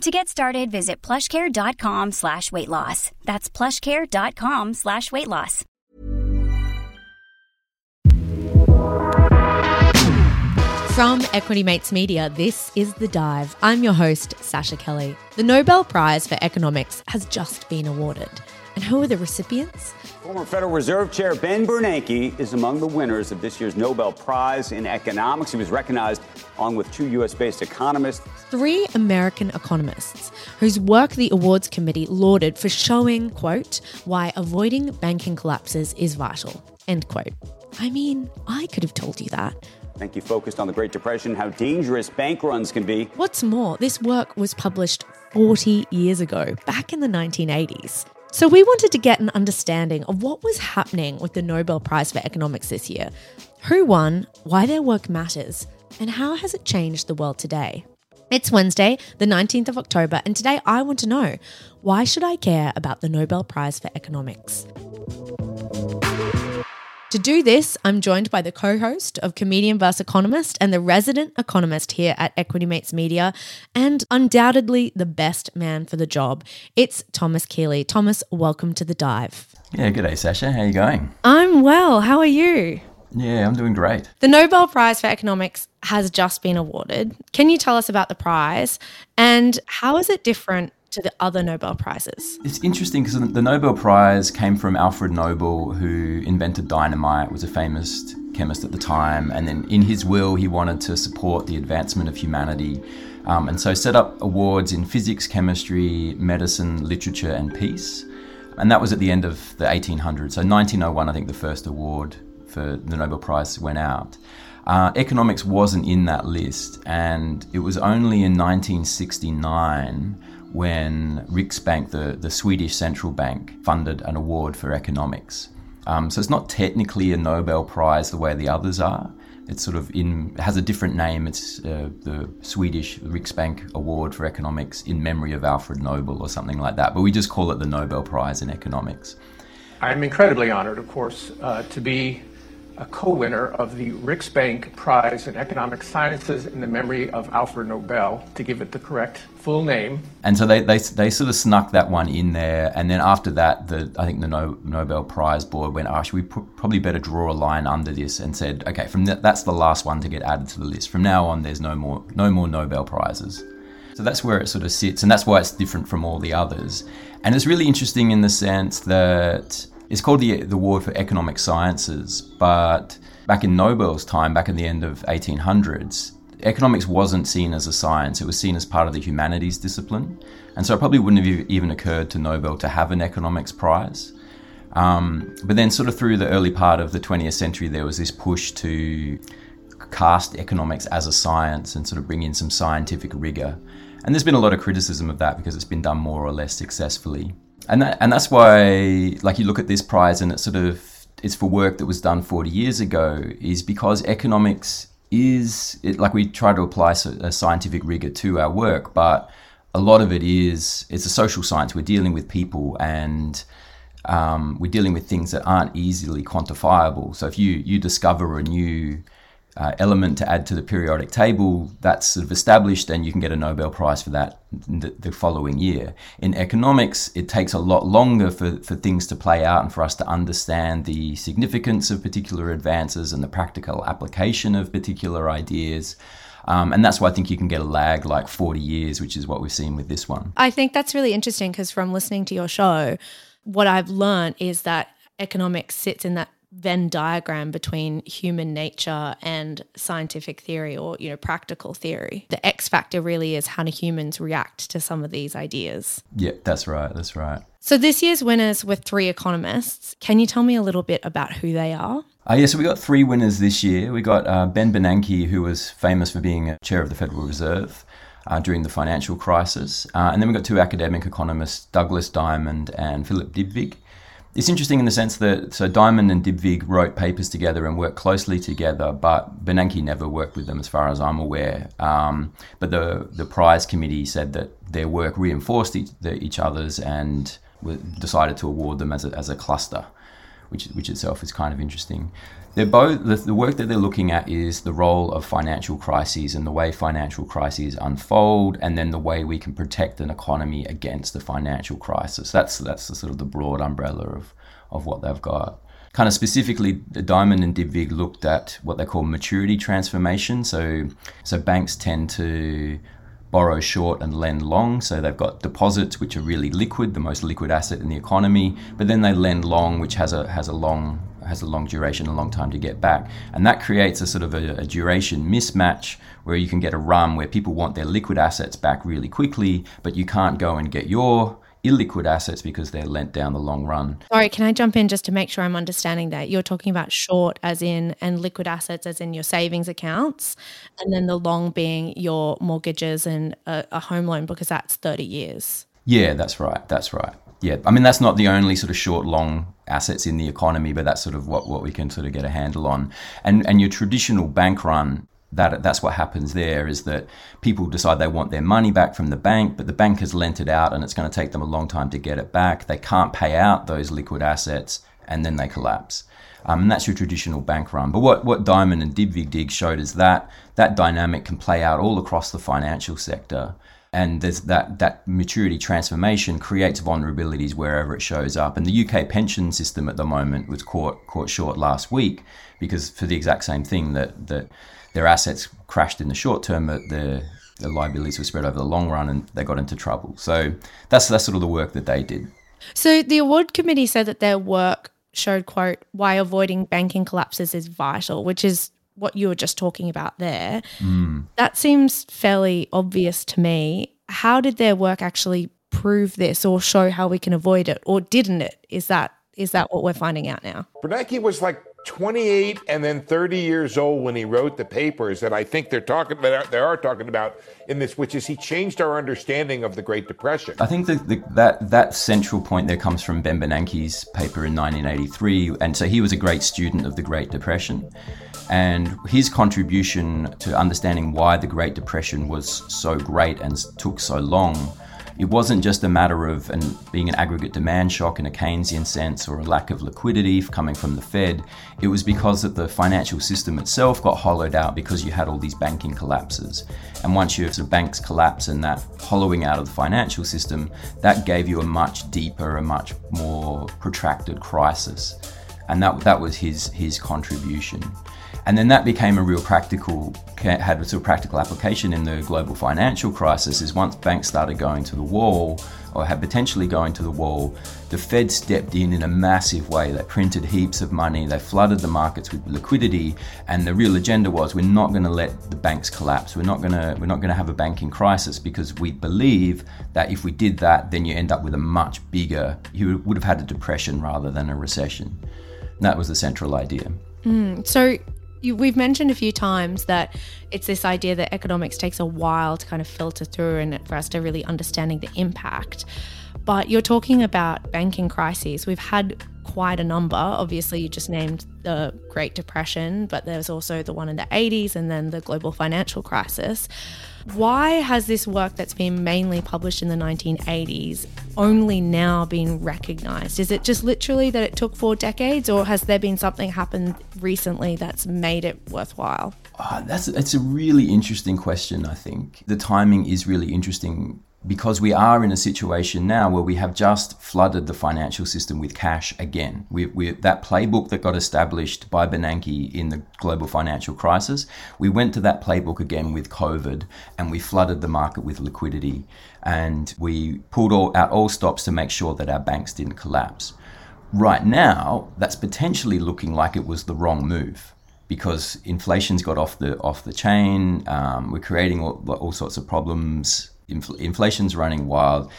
To get started, visit plushcare.com/weightloss. That's plushcare.com/weightloss. From Equity Mates Media, this is The Dive. I'm your host, Sasha Kelly. The Nobel Prize for Economics has just been awarded. And who are the recipients? Former Federal Reserve Chair Ben Bernanke is among the winners of this year's Nobel Prize in Economics. He was recognized along with two US-based economists. Three American economists whose work the awards committee lauded for showing, quote, why avoiding banking collapses is vital, end quote. I mean, I could have told you that. Thank you focused on the Great Depression, how dangerous bank runs can be. What's more, this work was published 40 years ago, back in the 1980s. So we wanted to get an understanding of what was happening with the Nobel Prize for Economics this year, who won, why their work matters, and how has it changed the world today. It's Wednesday, the 19th of October, and today I want to know, why should I care about the Nobel Prize for Economics? To do this, I'm joined by the co-host of Comedian vs Economist and the resident economist here at Equity Mates Media, and undoubtedly the best man for the job. It's Thomas Keeley. Thomas, welcome to The Dive. Yeah, g'day Sasha. How are you going? I'm well. How are you? Yeah, I'm doing great. The Nobel Prize for Economics has just been awarded. Can you tell us about the prize and how is it different to the other Nobel Prizes? It's interesting because the Nobel Prize came from Alfred Nobel, who invented dynamite, was a famous chemist at the time, and then in his will he wanted to support the advancement of humanity, and so set up awards in physics, chemistry, medicine, literature and peace. And that was at the end of the 1800s. So 1901, I think the first award for the Nobel Prize went out. Economics wasn't in that list, and it was only in 1969 when Riksbank, the Swedish central bank, funded an award for economics. So it's not technically a Nobel Prize the way the others are. It's sort of has a different name. It's the Swedish Riksbank Award for Economics in memory of Alfred Nobel or something like that. But we just call it the Nobel Prize in Economics. I'm incredibly honored, of course, to be a co-winner of the Riksbank Prize in Economic Sciences in the memory of Alfred Nobel, to give it the correct full name. And so they sort of snuck that one in there, and then after that, I think the Nobel Prize board went, should we probably better draw a line under this, and said, okay, from that's the last one to get added to the list. From now on, there's no more Nobel Prizes. So that's where it sort of sits, and that's why it's different from all the others. And it's really interesting in the sense that it's called the Award for Economic Sciences, but back in Nobel's time, back in the end of 1800s, economics wasn't seen as a science. It was seen as part of the humanities discipline. And so it probably wouldn't have even occurred to Nobel to have an economics prize. But then sort of through the early part of the 20th century, there was this push to cast economics as a science and sort of bring in some scientific rigor. And there's been a lot of criticism of that because it's been done more or less successfully. And that's why, like, you look at this prize and it's for work that was done 40 years ago, is because economics we try to apply a scientific rigor to our work, but a lot of it's a social science. We're dealing with people and we're dealing with things that aren't easily quantifiable. So if you discover a new element to add to the periodic table, that's sort of established and you can get a Nobel Prize for that the following year. In economics, it takes a lot longer for things to play out and for us to understand the significance of particular advances and the practical application of particular ideas. And that's why I think you can get a lag like 40 years, which is what we've seen with this one. I think that's really interesting because from listening to your show, what I've learned is that economics sits in that Venn diagram between human nature and scientific theory, or, you know, practical theory. The X factor really is how do humans react to some of these ideas. Yeah, that's right. That's right. So this year's winners were three economists. Can you tell me a little bit about who they are? So we got three winners this year. We got Ben Bernanke, who was famous for being chair of the Federal Reserve during the financial crisis. And then we got two academic economists, Douglas Diamond and Philip Dybvig. It's interesting in the sense that so Diamond and Dybvig wrote papers together and worked closely together, but Bernanke never worked with them as far as I'm aware. But the prize committee said that their work reinforced each other's and decided to award them as a cluster, which itself is kind of interesting. They're both the work that they're looking at is the role of financial crises and the way financial crises unfold, and then the way we can protect an economy against the financial crisis. That's the sort of the broad umbrella of what they've got. Kind of specifically, Diamond and Dybvig looked at what they call maturity transformation. So banks tend to borrow short and lend long. So they've got deposits, which are really liquid, the most liquid asset in the economy, but then they lend long, which has a long duration, a long time to get back. And that creates a sort of a duration mismatch where you can get a run where people want their liquid assets back really quickly, but you can't go and get your illiquid assets because they're lent down the long run. Sorry, can I jump in just to make sure I'm understanding that? You're talking about short as in and liquid assets as in your savings accounts, and then the long being your mortgages and a home loan because that's 30 years. Yeah, that's right. That's right. Yeah. I mean, that's not the only sort of short, long assets in the economy, but that's sort of what we can sort of get a handle on. And your traditional bank run, that's what happens there is that people decide they want their money back from the bank, but the bank has lent it out and it's going to take them a long time to get it back. They can't pay out those liquid assets and then they collapse. And that's your traditional bank run. But what Diamond and Dybvig showed is that dynamic can play out all across the financial sector. And there's that maturity transformation creates vulnerabilities wherever it shows up. And the UK pension system at the moment was caught short last week because for the exact same thing that their assets crashed in the short term, but the liabilities were spread over the long run and they got into trouble. So that's sort of the work that they did. So the award committee said that their work showed, quote, why avoiding banking collapses is vital, which is what you were just talking about there. Mm. That seems fairly obvious to me. How did their work actually prove this or show how we can avoid it, or didn't it? Is that what we're finding out now? Bernanke was like 28 and then 30 years old when he wrote the papers that I think they are talking about in this, which is he changed our understanding of the Great Depression. I think that central point there comes from Ben Bernanke's paper in 1983, and so he was a great student of the Great Depression. And his contribution to understanding why the Great Depression was so great and took so long, it wasn't just a matter of being an aggregate demand shock in a Keynesian sense or a lack of liquidity coming from the Fed. It was because that the financial system itself got hollowed out because you had all these banking collapses. And once you have sort of banks collapse and that hollowing out of the financial system, that gave you a much deeper, a much more protracted crisis. And that was his contribution. And then that became had a practical application in the global financial crisis is once banks started going to the wall or had potentially going to the wall, the Fed stepped in a massive way. They printed heaps of money, they flooded the markets with liquidity, and the real agenda was we're not going to let the banks collapse. We're not going to have a banking crisis because we believe that if we did that, then you end up with a much bigger, you would have had a depression rather than a recession. And that was the central idea. So we've mentioned a few times that it's this idea that economics takes a while to kind of filter through and for us to really understanding the impact. But you're talking about banking crises. We've had quite a number. Obviously, you just named the Great Depression, but there's also the one in the 80s and then the global financial crisis. Why has this work that's been mainly published in the 1980s only now been recognised? Is it just literally that it took 4 decades, or has there been something happened recently that's made it worthwhile? It's a really interesting question, I think. The timing is really interesting because we are in a situation now where we have just flooded the financial system with cash again. That playbook that got established by Bernanke in the global financial crisis, we went to that playbook again with COVID and we flooded the market with liquidity and we pulled out all stops to make sure that our banks didn't collapse. Right now, that's potentially looking like it was the wrong move, because inflation's got off the chain, we're creating all sorts of problems. Inflation's running wild.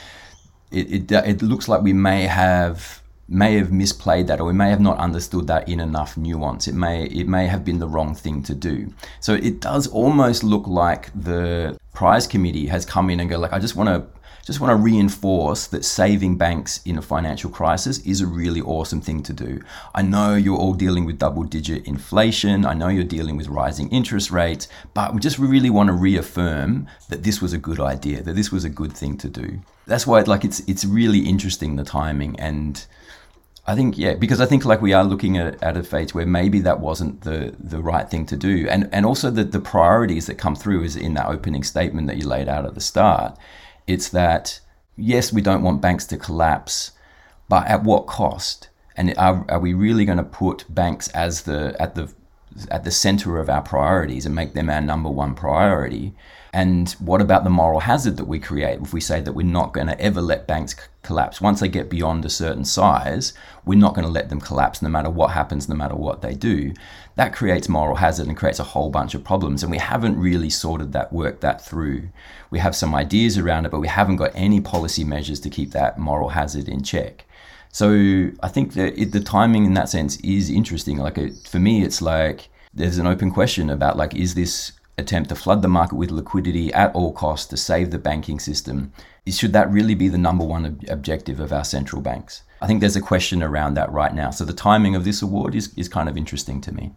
It looks like we may have misplayed that, or we may have not understood that in enough nuance. It may have been the wrong thing to do. So it does almost look like the prize committee has come in and go like, I just want to just want to reinforce that saving banks in a financial crisis is a really awesome thing to do. I know you're all dealing with double-digit inflation. I know you're dealing with rising interest rates, but we just really want to reaffirm that this was a good idea, that this was a good thing to do. That's why it's really interesting, the timing. And I think, because I think we are looking at a phase where maybe that wasn't the right thing to do. And also the priorities that come through is in that opening statement that you laid out at the start. It's that, yes, we don't want banks to collapse, but at what cost? And are we really going to put banks as at the center of our priorities and make them our number one priority? And what about the moral hazard that we create if we say that we're not going to ever let banks collapse? Once they get beyond a certain size, we're not going to let them collapse no matter what happens, no matter what they do. That creates moral hazard and creates a whole bunch of problems. And we haven't really worked that through. We have some ideas around it, but we haven't got any policy measures to keep that moral hazard in check. So I think that the timing in that sense is interesting. For me, it's there's an open question about is this attempt to flood the market with liquidity at all costs to save the banking system, should that really be the number one objective of our central banks? I think there's a question around that right now. So the timing of this award is kind of interesting to me.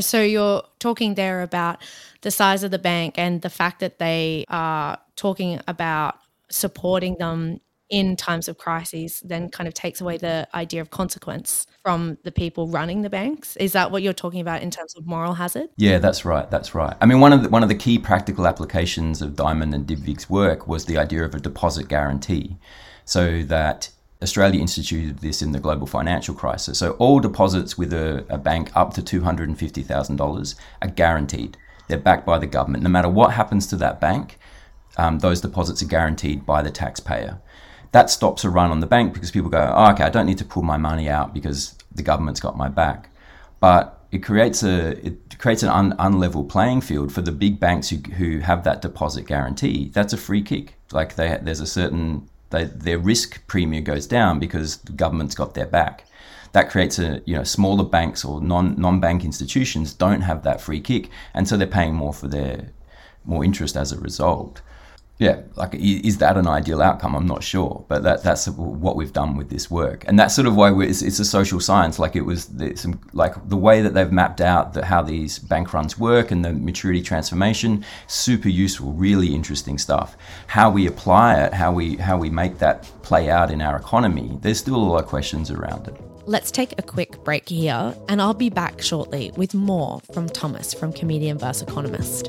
So you're talking there about the size of the bank and the fact that they are talking about supporting them in times of crises, then kind of takes away the idea of consequence from the people running the banks. Is that what you're talking about in terms of moral hazard? Yeah, that's right. That's right. I mean, one of the key practical applications of Diamond and Dybvig's work was the idea of a deposit guarantee. So that Australia instituted this in the global financial crisis. So all deposits with a bank up to $250,000 are guaranteed. They're backed by the government. No matter what happens to that bank, those deposits are guaranteed by the taxpayer. That stops a run on the bank because people go, oh, okay, I don't need to pull my money out because the government's got my back. But it creates an unlevel playing field for the big banks who have that deposit guarantee. That's a free kick. Their risk premium goes down because the government's got their back. That creates smaller banks or non-bank institutions don't have that free kick, and so they're paying more interest as a result. Yeah, is that an ideal outcome? I'm not sure, but that's what we've done with this work, and that's sort of why it's a social science. The way that they've mapped out how these bank runs work and the maturity transformation, super useful, really interesting stuff. How we apply it, how we make that play out in our economy. There's still a lot of questions around it. Let's take a quick break here, and I'll be back shortly with more from Thomas from Comedian vs Economist.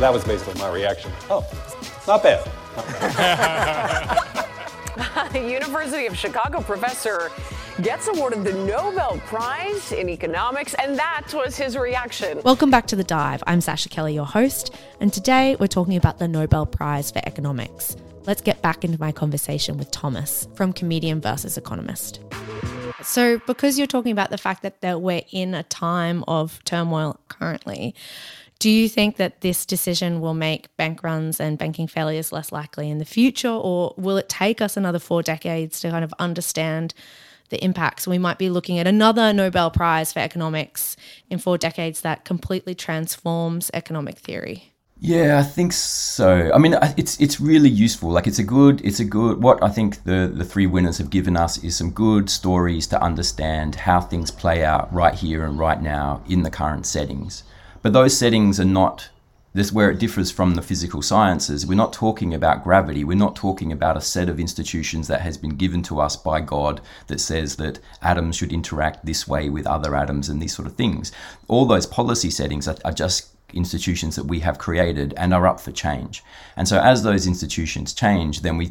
That was based on my reaction. Oh, not bad. The University of Chicago professor gets awarded the Nobel Prize in Economics, and that was his reaction. Welcome back to The Dive. I'm Sasha Kelly, your host, and today we're talking about the Nobel Prize for Economics. Let's get back into my conversation with Thomas from Comedian vs Economist. So because you're talking about the fact that we're in a time of turmoil currently, do you think that this decision will make bank runs and banking failures less likely in the future, or will it take us another 4 decades to kind of understand the impacts? We might be looking at another Nobel Prize for Economics in 4 decades that completely transforms economic theory. Yeah, I think so. I mean, it's really useful. What I think the three winners have given us is some good stories to understand how things play out right here and right now in the current settings. But those settings are not, this is where it differs from the physical sciences. We're not talking about gravity. We're not talking about a set of institutions that has been given to us by God that says that atoms should interact this way with other atoms and these sort of things. All those policy settings are just institutions that we have created and are up for change. And so as those institutions change, then we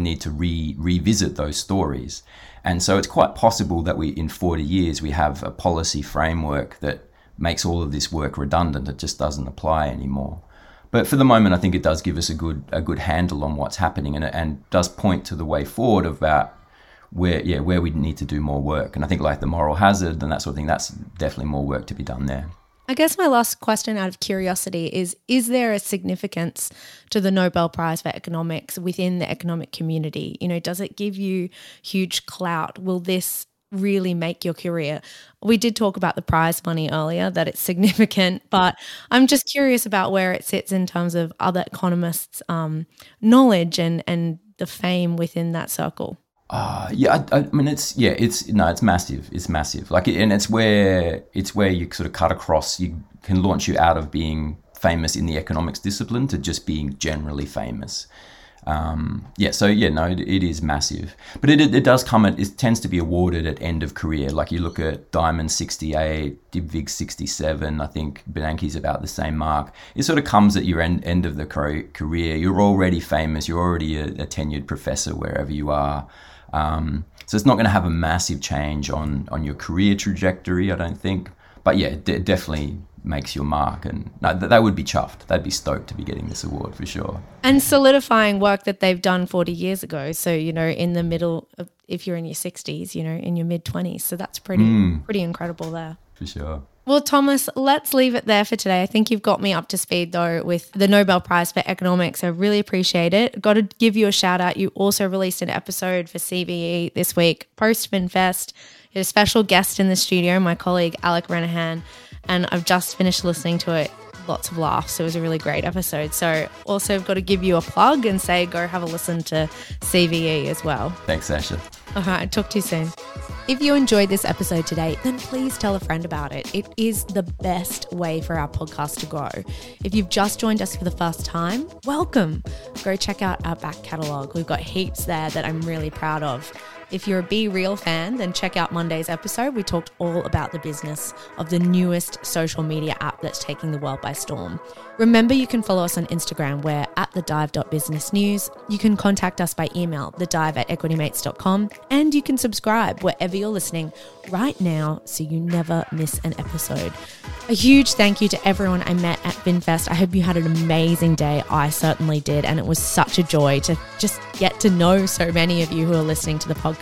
need to revisit those stories. And so it's quite possible that in 40 years we have a policy framework that makes all of this work redundant. It just doesn't apply anymore. But for the moment, I think it does give us a good handle on what's happening, and does point to the way forward about where we need to do more work. And I think like the moral hazard and that sort of thing, that's definitely more work to be done there. I guess my last question out of curiosity is there a significance to the Nobel Prize for Economics within the economic community? You know, does it give you huge clout? Will this really make your career? We did talk about the prize money earlier, that it's significant, but I'm just curious about where it sits in terms of other economists' knowledge and the fame within that circle. It's massive. It's massive. And it's where you sort of cut across. You can launch you out of being famous in the economics discipline to just being generally famous. It is massive, but it does come. It tends to be awarded at end of career. Like you look at Diamond 68, Dybvig 67. I think Bernanke's about the same mark. It sort of comes at your end of the career. You're already famous. You're already a tenured professor wherever you are. So it's not going to have a massive change on your career trajectory, I don't think. But yeah, it definitely makes your mark. And no, they would be chuffed. They'd be stoked to be getting this award for sure. And solidifying work that they've done 40 years ago. So, you know, in the middle, if you're in your 60s, you know, in your mid-20s. So that's pretty incredible there. For sure. Well, Thomas, let's leave it there for today. I think you've got me up to speed, though, with the Nobel Prize for Economics. I really appreciate it. Got to give you a shout out. You also released an episode for CBE this week, post FinFest. You had a special guest in the studio, my colleague Alec Renahan, and I've just finished listening to it. Lots of laughs. It was a really great episode. So also I've got to give you a plug and say go have a listen to CVE as well. Thanks, Sasha. All right, talk to you soon. If you enjoyed this episode today, then please tell a friend about it. It is the best way for our podcast to grow. If you've just joined us for the first time, welcome. Go check out our back catalogue. We've got heaps there that I'm really proud of. If you're a Be Real fan, then check out Monday's episode. We talked all about the business of the newest social media app that's taking the world by storm. Remember, you can follow us on Instagram. We're at thedive.businessnews. You can contact us by email, thedive@equitymates.com, and you can subscribe wherever you're listening right now so you never miss an episode. A huge thank you to everyone I met at FinFest. I hope you had an amazing day. I certainly did, and it was such a joy to just get to know so many of you who are listening to the podcast.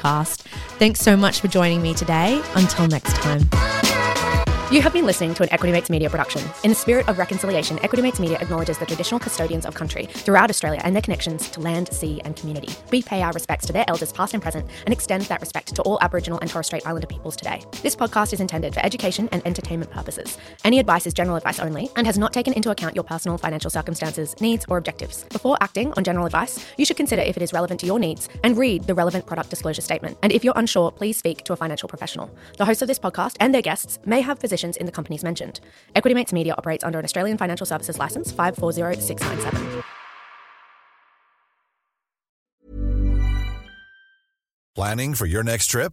Thanks so much for joining me today. Until next time. You have been listening to an Equity Mates Media production. In the spirit of reconciliation, Equity Mates Media acknowledges the traditional custodians of country throughout Australia and their connections to land, sea and community. We pay our respects to their elders past and present and extend that respect to all Aboriginal and Torres Strait Islander peoples today. This podcast is intended for education and entertainment purposes. Any advice is general advice only and has not taken into account your personal financial circumstances, needs or objectives. Before acting on general advice, you should consider if it is relevant to your needs and read the relevant product disclosure statement. And if you're unsure, please speak to a financial professional. The hosts of this podcast and their guests may have positions in the companies mentioned. Equity Mates Media operates under an Australian Financial Services Licence 540697. Planning for your next trip?